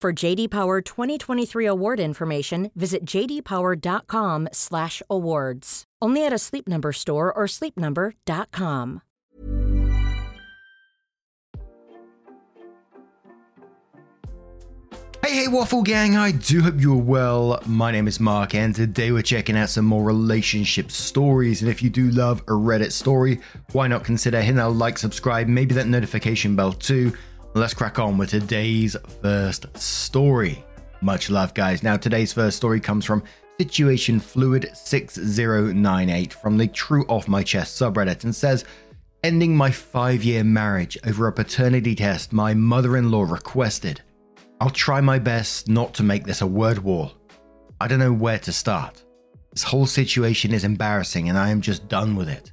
For JD Power 2023 award information, visit jdpower.com/awards. Only at a Sleep Number store or sleepnumber.com. Hey, Waffle Gang, I do hope you are well. My name is Mark, and today we're checking out some more relationship stories. And if you do love a Reddit story, why not consider hitting that like, subscribe, maybe that notification bell too. Let's crack on with today's first story. Much love, guys. Now, today's first story comes from Situation Fluid 6098 from the True Off My Chest subreddit and says, ending my 5-year marriage over a paternity test my mother-in-law requested. I'll try my best not to make this a word wall. I don't know where to start. This whole situation is embarrassing and I am just done with it.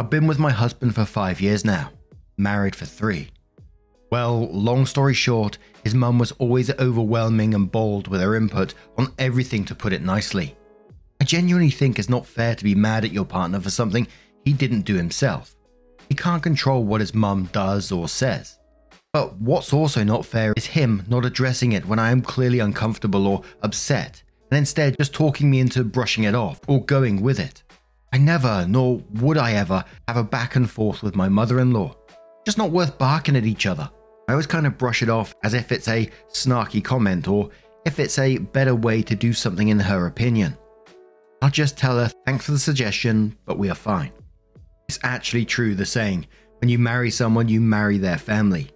I've been with my husband for 5 years now, married for 3. Well, long story short, his mum was always overwhelming and bold with her input on everything, to put it nicely. I genuinely think it's not fair to be mad at your partner for something he didn't do himself. He can't control what his mum does or says. But what's also not fair is him not addressing it when I am clearly uncomfortable or upset, and instead just talking me into brushing it off or going with it. I never, nor would I ever, have a back and forth with my mother-in-law. Just not worth barking at each other. I always kind of brush it off as if it's a snarky comment or if it's a better way to do something in her opinion. I'll just tell her, thanks for the suggestion, but we are fine. It's actually true, the saying, when you marry someone, you marry their family.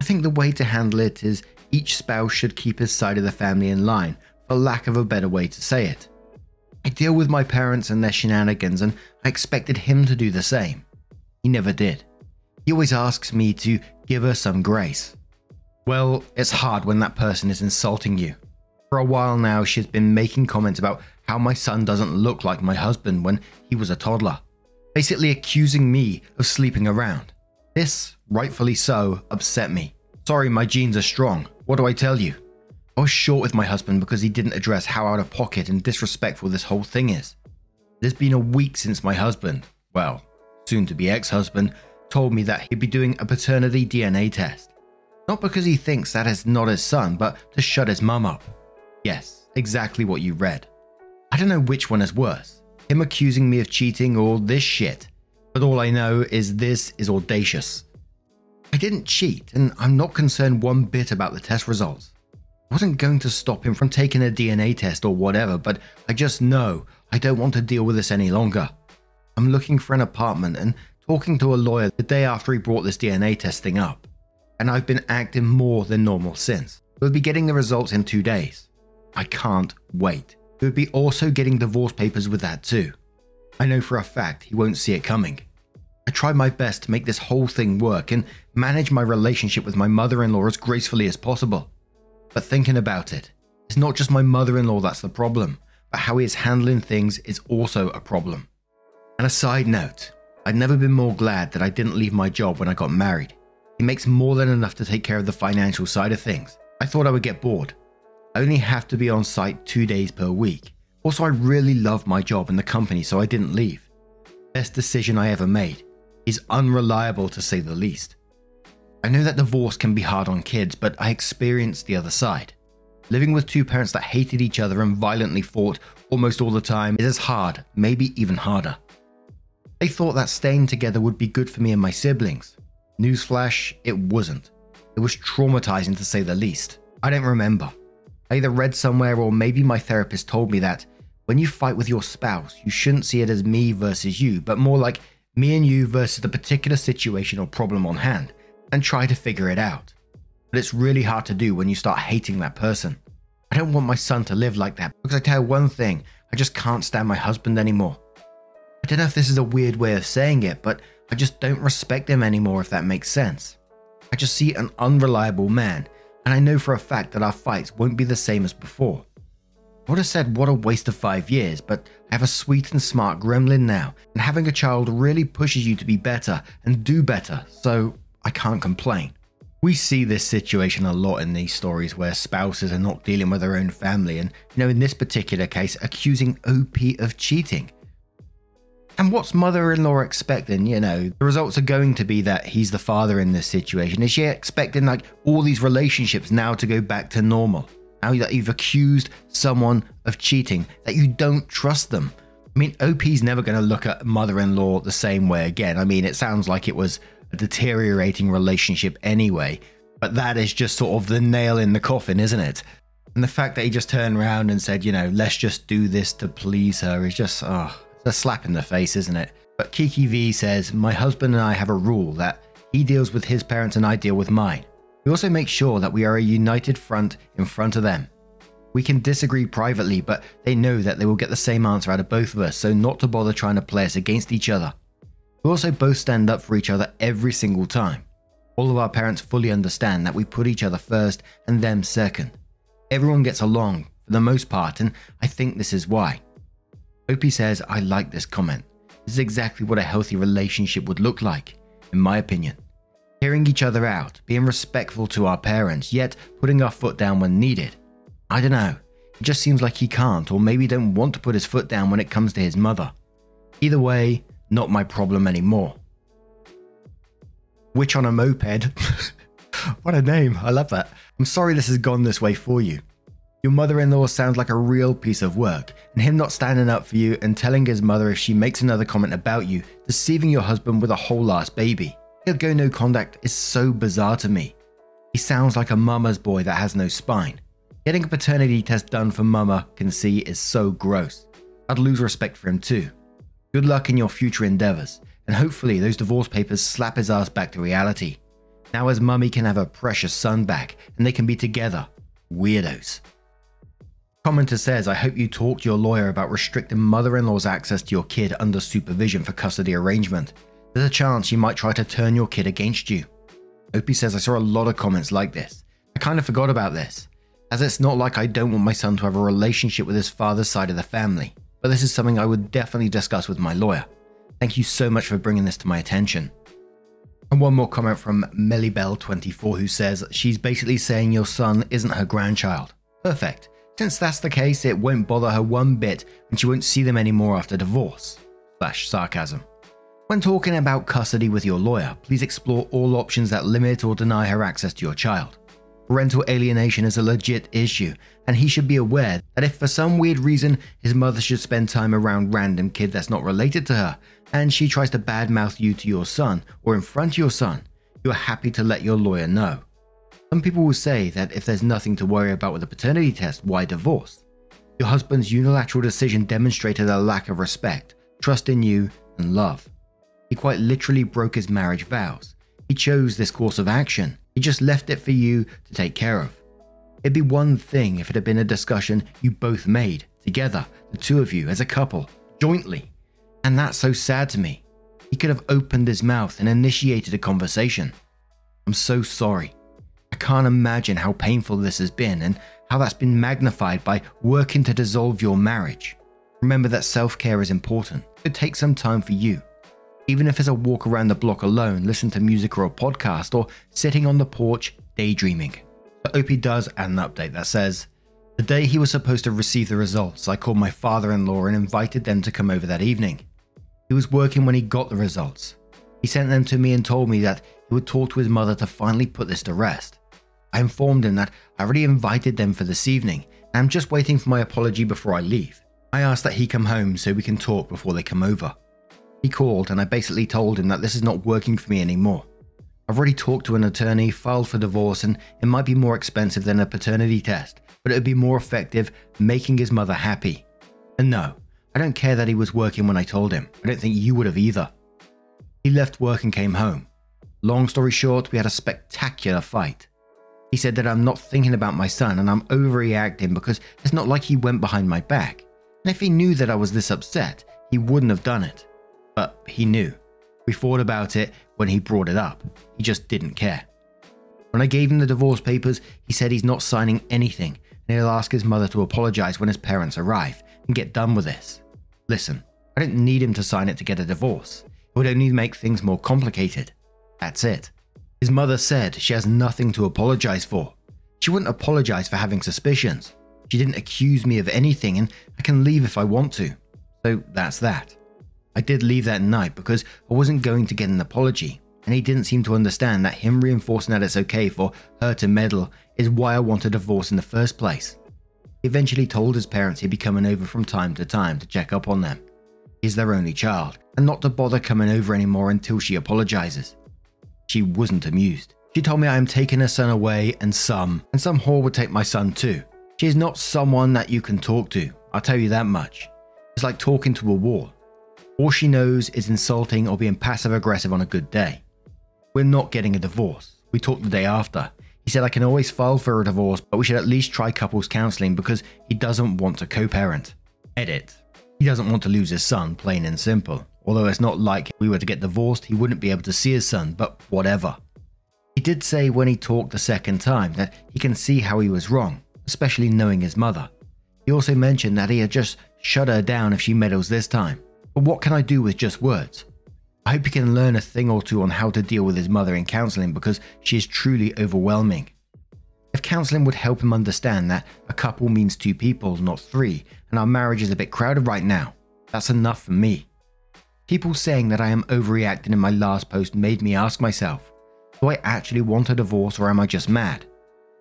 I think the way to handle it is each spouse should keep his side of the family in line, for lack of a better way to say it. I deal with my parents and their shenanigans, and I expected him to do the same. He never did. He always asks me to give her some grace. Well, it's hard when that person is insulting you. For a while now, she's been making comments about how my son doesn't look like my husband when he was a toddler, basically accusing me of sleeping around. This, rightfully so, upset me. Sorry, my genes are strong. What do I tell you? I was short with my husband because he didn't address how out of pocket and disrespectful this whole thing is. It has been a week since my husband, well, soon to be ex-husband, told me that he'd be doing a paternity DNA test. Not because he thinks that is not his son, but to shut his mum up. Yes, exactly what you read. I don't know which one is worse, him accusing me of cheating or this shit, but all I know is this is audacious. I didn't cheat, and I'm not concerned one bit about the test results. I wasn't going to stop him from taking a DNA test or whatever, but I just know I don't want to deal with this any longer. I'm looking for an apartment and talking to a lawyer the day after he brought this DNA test thing up, and I've been acting more than normal since. We'll be getting the results in 2 days. I can't wait. We'll be also getting divorce papers with that too. I know for a fact he won't see it coming. I tried my best to make this whole thing work and manage my relationship with my mother-in-law as gracefully as possible. But thinking about it, it's not just my mother-in-law that's the problem, but how he is handling things is also a problem. And a side note, I've never been more glad that I didn't leave my job when I got married. It makes more than enough to take care of the financial side of things. I thought I would get bored. I only have to be on site 2 days per week. Also, I really love my job and the company, so I didn't leave. Best decision I ever made. He's unreliable, to say the least. I know that divorce can be hard on kids, but I experienced the other side. Living with two parents that hated each other and violently fought almost all the time is as hard, maybe even harder. They thought that staying together would be good for me and my siblings. Newsflash, it wasn't. It was traumatizing, to say the least. I don't remember. I either read somewhere or maybe my therapist told me that when you fight with your spouse, you shouldn't see it as me versus you, but more like me and you versus the particular situation or problem on hand, and try to figure it out. But it's really hard to do when you start hating that person. I don't want my son to live like that, because I tell you one thing, I just can't stand my husband anymore. I don't know if this is a weird way of saying it, but I just don't respect him anymore, if that makes sense. I just see an unreliable man, and I know for a fact that our fights won't be the same as before. I would have said what a waste of 5 years, but I have a sweet and smart gremlin now, and having a child really pushes you to be better and do better, so I can't complain. We see this situation a lot in these stories where spouses are not dealing with their own family and, in this particular case, accusing OP of cheating. And what's mother-in-law expecting, The results are going to be that he's the father in this situation. Is she expecting, all these relationships now to go back to normal? Now that you've accused someone of cheating, that you don't trust them. OP's never going to look at mother-in-law the same way again. It sounds like it was a deteriorating relationship anyway, but that is just sort of the nail in the coffin, isn't it? And the fact that he just turned around and said, let's just do this to please her is just, it's a slap in the face, isn't it? But Keke V says, my husband and I have a rule that he deals with his parents and I deal with mine. We also make sure that we are a united front in front of them. We can disagree privately, but they know that they will get the same answer out of both of us, so not to bother trying to play us against each other. We also both stand up for each other every single time. All of our parents fully understand that we put each other first and them second. Everyone gets along for the most part, and I think this is why. Opie says, I like this comment. This is exactly what a healthy relationship would look like, in my opinion. Hearing each other out, being respectful to our parents, yet putting our foot down when needed. I don't know, it just seems like he can't or maybe don't want to put his foot down when it comes to his mother. Either way, not my problem anymore. Witch on a moped. What a name, I love that. I'm sorry this has gone this way for you. Your mother-in-law sounds like a real piece of work, and him not standing up for you and telling his mother if she makes another comment about you, deceiving your husband with a whole ass baby. He'll go no contact is so bizarre to me. He sounds like a mama's boy that has no spine. Getting a paternity test done for mama can see is so gross. I'd lose respect for him too. Good luck in your future endeavors, and hopefully those divorce papers slap his ass back to reality. Now his mummy can have her precious son back, and they can be together. Weirdos. Commenter says, I hope you talk to your lawyer about restricting mother-in-law's access to your kid under supervision for custody arrangement. There's a chance you might try to turn your kid against you. Opie says, I saw a lot of comments like this. I kind of forgot about this, as it's not like I don't want my son to have a relationship with his father's side of the family. But this is something I would definitely discuss with my lawyer. Thank you so much for bringing this to my attention. And one more comment from Mellybell24, who says, she's basically saying your son isn't her grandchild. Perfect. Since that's the case, it won't bother her one bit and she won't see them anymore after divorce. /sarcasm. When talking about custody with your lawyer, please explore all options that limit or deny her access to your child. Parental alienation is a legit issue, and he should be aware that if for some weird reason his mother should spend time around random kid that's not related to her, and she tries to badmouth you to your son or in front of your son, you're happy to let your lawyer know. Some people will say that if there's nothing to worry about with a paternity test, why divorce? Your husband's unilateral decision demonstrated a lack of respect, trust in you, and love. He quite literally broke his marriage vows. He chose this course of action. He just left it for you to take care of. It'd be one thing if it had been a discussion you both made, together, the two of you, as a couple, jointly. And that's so sad to me. He could have opened his mouth and initiated a conversation. I'm so sorry. I can't imagine how painful this has been and how that's been magnified by working to dissolve your marriage. Remember that self-care is important. It takes some time for you. Even if it's a walk around the block alone, listen to music or a podcast, or sitting on the porch daydreaming. But Opie does add an update that says, the day he was supposed to receive the results, I called my father-in-law and invited them to come over that evening. He was working when he got the results. He sent them to me and told me that he would talk to his mother to finally put this to rest. I informed him that I already invited them for this evening, and I'm just waiting for my apology before I leave. I asked that he come home so we can talk before they come over. He called and I basically told him that this is not working for me anymore. I've already talked to an attorney, filed for divorce, and it might be more expensive than a paternity test, but it would be more effective making his mother happy. And no, I don't care that he was working when I told him. I don't think you would have either. He left work and came home. Long story short, we had a spectacular fight. He said that I'm not thinking about my son and I'm overreacting because it's not like he went behind my back. And if he knew that I was this upset, he wouldn't have done it. But he knew. We fought about it when he brought it up. He just didn't care. When I gave him the divorce papers, he said he's not signing anything, and he'll ask his mother to apologize when his parents arrive and get done with this. Listen, I don't need him to sign it to get a divorce. It would only make things more complicated. That's it. His mother said she has nothing to apologize for. She wouldn't apologize for having suspicions. She didn't accuse me of anything, and I can leave if I want to. So that's that. I did leave that night because I wasn't going to get an apology, and he didn't seem to understand that him reinforcing that it's okay for her to meddle is why I want a divorce in the first place. He eventually told his parents he'd be coming over from time to time to check up on them. He's their only child, and not to bother coming over anymore until she apologizes. She wasn't amused. She told me I am taking her son away and some whore would take my son too. She is not someone that you can talk to, I'll tell you that much. It's like talking to a wall. All she knows is insulting or being passive aggressive on a good day. We're not getting a divorce. We talked the day after. He said I can always file for a divorce, but we should at least try couples counseling because he doesn't want to co-parent. Edit. He doesn't want to lose his son, plain and simple. Although it's not like if we were to get divorced, he wouldn't be able to see his son, but whatever. He did say when he talked the second time that he can see how he was wrong, especially knowing his mother. He also mentioned that he had just shut her down if she meddles this time. But what can I do with just words? I hope he can learn a thing or two on how to deal with his mother in counseling because she is truly overwhelming. If counseling would help him understand that a couple means two people, not three, and our marriage is a bit crowded right now, that's enough for me. People saying that I am overreacting in my last post made me ask myself, do I actually want a divorce or am I just mad?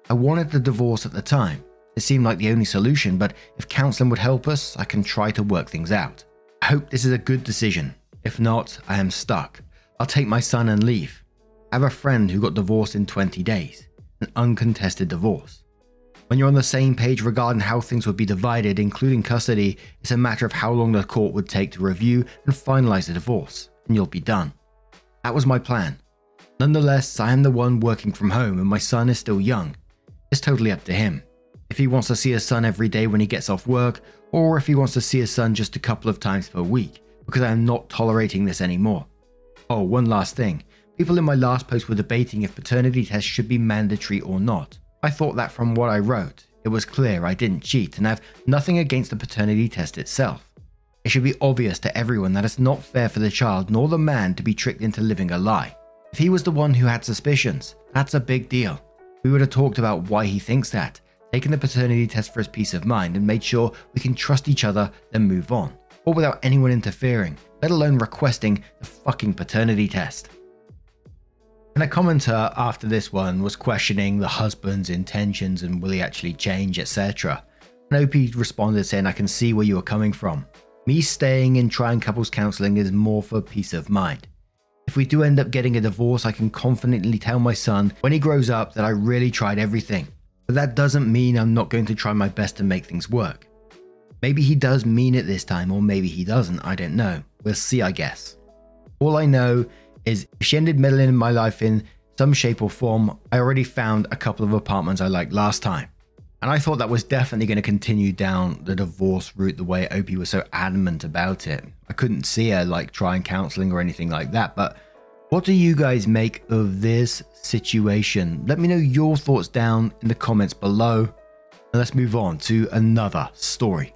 I wanted the divorce at the time. It seemed like the only solution, but if counseling would help us, I can try to work things out. I hope this is a good decision. If not, I am stuck. I'll take my son and leave. I have a friend who got divorced in 20 days, an uncontested divorce. When you're on the same page regarding how things would be divided, including custody, it's a matter of how long the court would take to review and finalize the divorce, and you'll be done. That was my plan. Nonetheless, I am the one working from home and my son is still young. It's totally up to him. If he wants to see his son every day when he gets off work, or if he wants to see his son just a couple of times per week, because I am not tolerating this anymore. Oh, one last thing. People in my last post were debating if paternity tests should be mandatory or not. I thought that from what I wrote, it was clear I didn't cheat and I have nothing against the paternity test itself. It should be obvious to everyone that it's not fair for the child nor the man to be tricked into living a lie. If he was the one who had suspicions, that's a big deal. We would have talked about why he thinks that, taken the paternity test for his peace of mind and made sure we can trust each other then move on. Or without anyone interfering, let alone requesting the fucking paternity test. And a commenter after this one was questioning the husband's intentions and will he actually change, etc. And OP responded saying, I can see where you are coming from. Me staying and trying couples counseling is more for peace of mind. If we do end up getting a divorce, I can confidently tell my son when he grows up that I really tried everything. But that doesn't mean I'm not going to try my best to make things work. Maybe he does mean it this time, or maybe he doesn't, I don't know. We'll see, I guess. All I know is if she ended meddling in my life in some shape or form, I already found a couple of apartments I liked last time. And I thought that was definitely going to continue down the divorce route the way Opie was so adamant about it. I couldn't see her like trying counseling or anything like that, but what do you guys make of this situation? Let me know your thoughts down in the comments below, and let's move on to another story.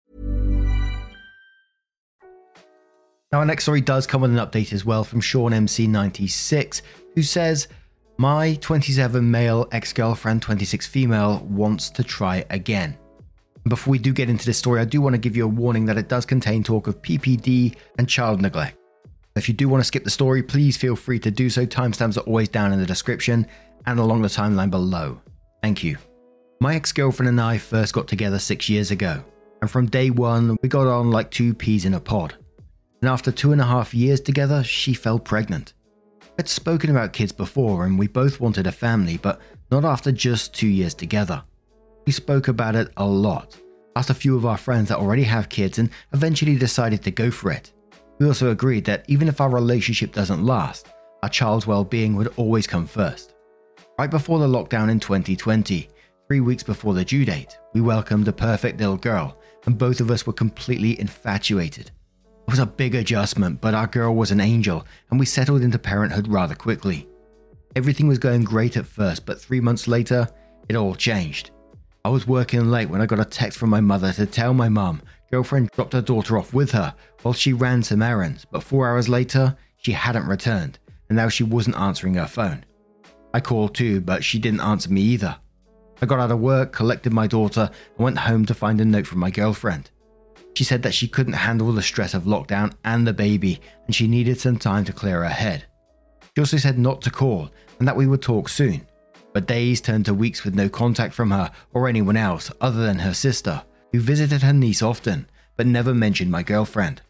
Now, our next story does come with an update as well from Sean MC96, who says, my 27 male ex-girlfriend, 26 female, wants to try again. Before we do get into this story, I do want to give you a warning that it does contain talk of PPD and child neglect. If you do want to skip the story, please feel free to do so. Timestamps are always down in the description and along the timeline below. Thank you. My ex-girlfriend and I first got together 6 years ago, and from day one, we got on like two peas in a pod. And after 2.5 years together, she fell pregnant. I'd spoken about kids before, and we both wanted a family, but not after just 2 years together. We spoke about it a lot, asked a few of our friends that already have kids, and eventually decided to go for it. We also agreed that even if our relationship doesn't last, our child's well-being would always come first. Right before the lockdown in 2020, 3 weeks before the due date, we welcomed a perfect little girl, and both of us were completely infatuated. It was a big adjustment, but our girl was an angel, and we settled into parenthood rather quickly. Everything was going great at first, but 3 months later, it all changed. I was working late when I got a text from my mother to tell my mum girlfriend dropped her daughter off with her while she ran some errands, but 4 hours later, she hadn't returned, and now she wasn't answering her phone. I called too, but she didn't answer me either. I got out of work, collected my daughter, and went home to find a note from my girlfriend. She said that she couldn't handle the stress of lockdown and the baby, and she needed some time to clear her head. She also said not to call, and that we would talk soon. But days turned to weeks with no contact from her or anyone else other than her sister, who visited her niece often, but never mentioned my girlfriend.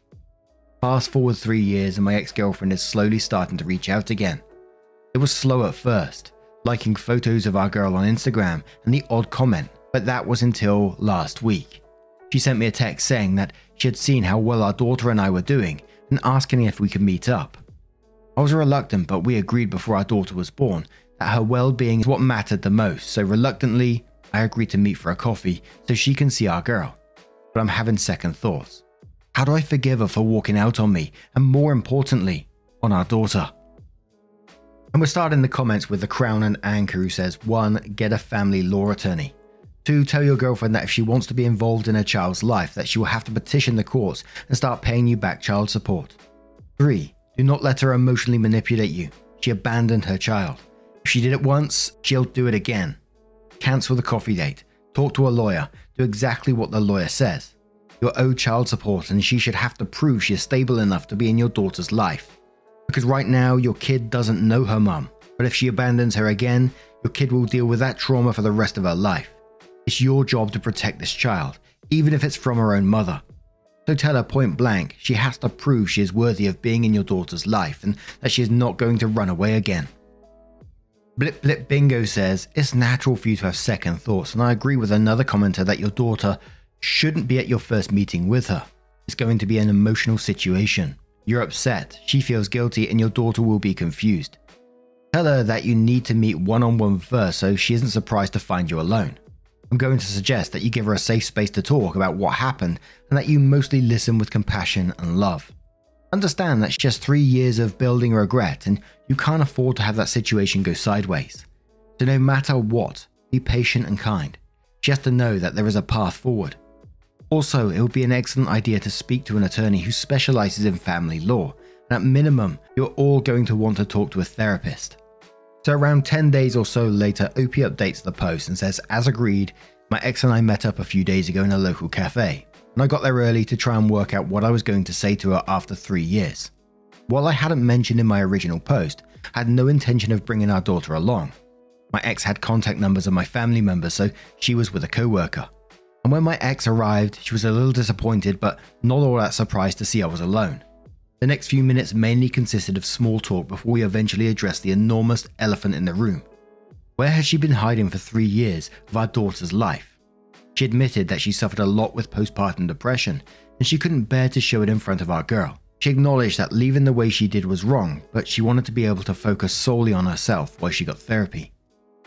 Fast forward 3 years and my ex-girlfriend is slowly starting to reach out again. It was slow at first, liking photos of our girl on Instagram and the odd comment, but that was until last week. She sent me a text saying that she had seen how well our daughter and I were doing and asking if we could meet up. I was reluctant, but we agreed before our daughter was born that her well-being is what mattered the most, so reluctantly, I agreed to meet for a coffee so she can see our girl. But I'm having second thoughts. How do I forgive her for walking out on me, and more importantly, on our daughter? And we're starting the comments with The Crown and Anchor, who says, 1. Get a family law attorney. 2. Tell your girlfriend that if she wants to be involved in her child's life, that she will have to petition the courts and start paying you back child support. 3. Do not let her emotionally manipulate you. She abandoned her child. If she did it once, she'll do it again. Cancel the coffee date. Talk to a lawyer. Do exactly what the lawyer says. You're owed child support, and she should have to prove she is stable enough to be in your daughter's life. Because right now, your kid doesn't know her mum. But if she abandons her again, your kid will deal with that trauma for the rest of her life. It's your job to protect this child, even if it's from her own mother. So tell her point blank, she has to prove she is worthy of being in your daughter's life and that she is not going to run away again. Blip Blip Bingo says, it's natural for you to have second thoughts, and I agree with another commenter that your daughter shouldn't be at your first meeting with her. It's going to be an emotional situation. You're upset, she feels guilty, and your daughter will be confused. Tell her that you need to meet one-on-one first so she isn't surprised to find you alone. I'm going to suggest that you give her a safe space to talk about what happened and that you mostly listen with compassion and love. Understand that's just 3 years of building regret, and you can't afford to have that situation go sideways. So no matter what, be patient and kind. She has to know that there is a path forward. Also, it would be an excellent idea to speak to an attorney who specializes in family law, and at minimum, you're all going to want to talk to a therapist. So around 10 days or so later, OP updates the post and says, as agreed, my ex and I met up a few days ago in a local cafe, and I got there early to try and work out what I was going to say to her after 3 years. While I hadn't mentioned in my original post, I had no intention of bringing our daughter along. My ex had contact numbers of my family members, so she was with a co-worker. And when my ex arrived, she was a little disappointed, but not all that surprised to see I was alone. The next few minutes mainly consisted of small talk before we eventually addressed the enormous elephant in the room. Where had she been hiding for 3 years of our daughter's life? She admitted that she suffered a lot with postpartum depression, and she couldn't bear to show it in front of our girl. She acknowledged that leaving the way she did was wrong, but she wanted to be able to focus solely on herself while she got therapy.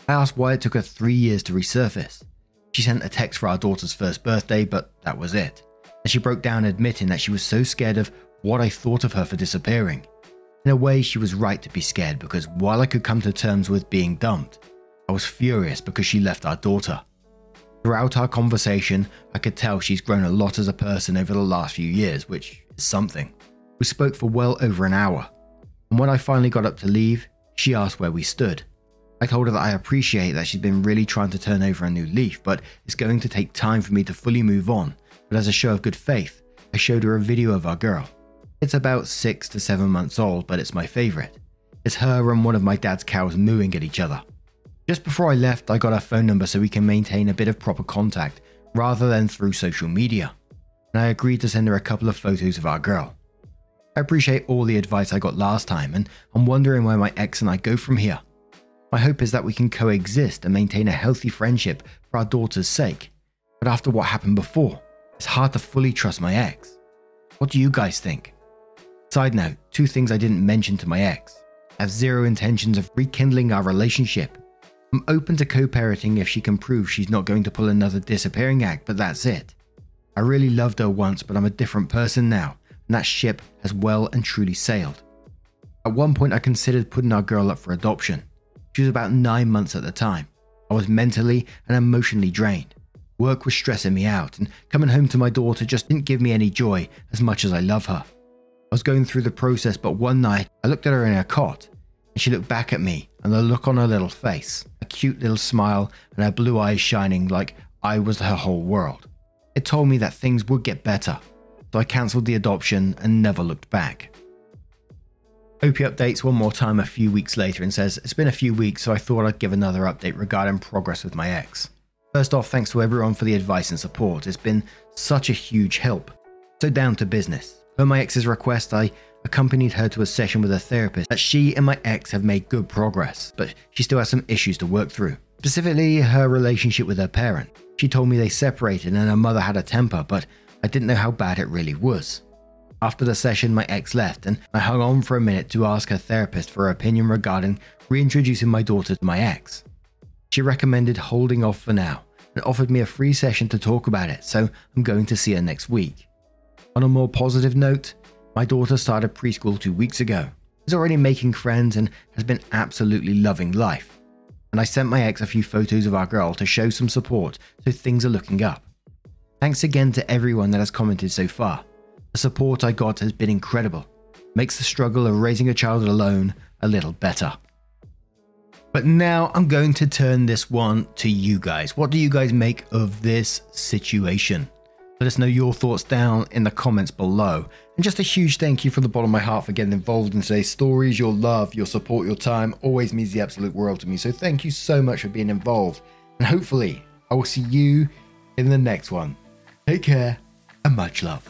I asked why it took her 3 years to resurface. She sent a text for our daughter's first birthday, but that was it. And she broke down, admitting that she was so scared of what I thought of her for disappearing. In a way, she was right to be scared, because while I could come to terms with being dumped, I was furious because she left our daughter. Throughout our conversation, I could tell she's grown a lot as a person over the last few years, which is something. We spoke for well over an hour, and when I finally got up to leave, she asked where we stood. I told her that I appreciate that she's been really trying to turn over a new leaf, but it's going to take time for me to fully move on, but as a show of good faith, I showed her a video of our girl. It's about 6 to 7 months old, but it's my favorite. It's her and one of my dad's cows mooing at each other. Just before I left, I got her phone number so we can maintain a bit of proper contact rather than through social media, and I agreed to send her a couple of photos of our girl. I appreciate all the advice I got last time, and I'm wondering where my ex and I go from here. My hope is that we can coexist and maintain a healthy friendship for our daughter's sake, but after what happened before, it's hard to fully trust my ex. What do you guys think? Side note, two things I didn't mention to my ex. I have zero intentions of rekindling our relationship. I'm open to co-parenting if she can prove she's not going to pull another disappearing act, but that's it. I really loved her once, but I'm a different person now, and that ship has well and truly sailed. At one point I considered putting our girl up for adoption. She was about 9 months at the time. I was mentally and emotionally drained. Work was stressing me out, and coming home to my daughter just didn't give me any joy as much as I love her. I was going through the process, but one night I looked at her in her cot, and she looked back at me, and the look on her little face, a cute little smile and her blue eyes shining like I was her whole world. It told me that things would get better, so I cancelled the adoption and never looked back. OP updates one more time a few weeks later and says, it's been a few weeks, so I thought I'd give another update regarding progress with my ex. First off, thanks to everyone for the advice and support. It's been such a huge help. So down to business. Per my ex's request, I accompanied her to a session with a therapist that she and my ex have made good progress, but she still has some issues to work through, specifically her relationship with her parent. She told me they separated and her mother had a temper, but I didn't know how bad it really was. After the session, my ex left, and I hung on for a minute to ask her therapist for her opinion regarding reintroducing my daughter to my ex. She recommended holding off for now and offered me a free session to talk about it, so I'm going to see her next week. On a more positive note, my daughter started preschool 2 weeks ago, is already making friends and has been absolutely loving life. And I sent my ex a few photos of our girl to show some support, so things are looking up. Thanks again to everyone that has commented so far. The support I got has been incredible. Makes the struggle of raising a child alone a little better. But now I'm going to turn this one to you guys. What do you guys make of this situation? Let us know your thoughts down in the comments below. And just a huge thank you from the bottom of my heart for getting involved in today's stories. Your love, your support, your time always means the absolute world to me. So thank you so much for being involved. And hopefully I will see you in the next one. Take care and much love.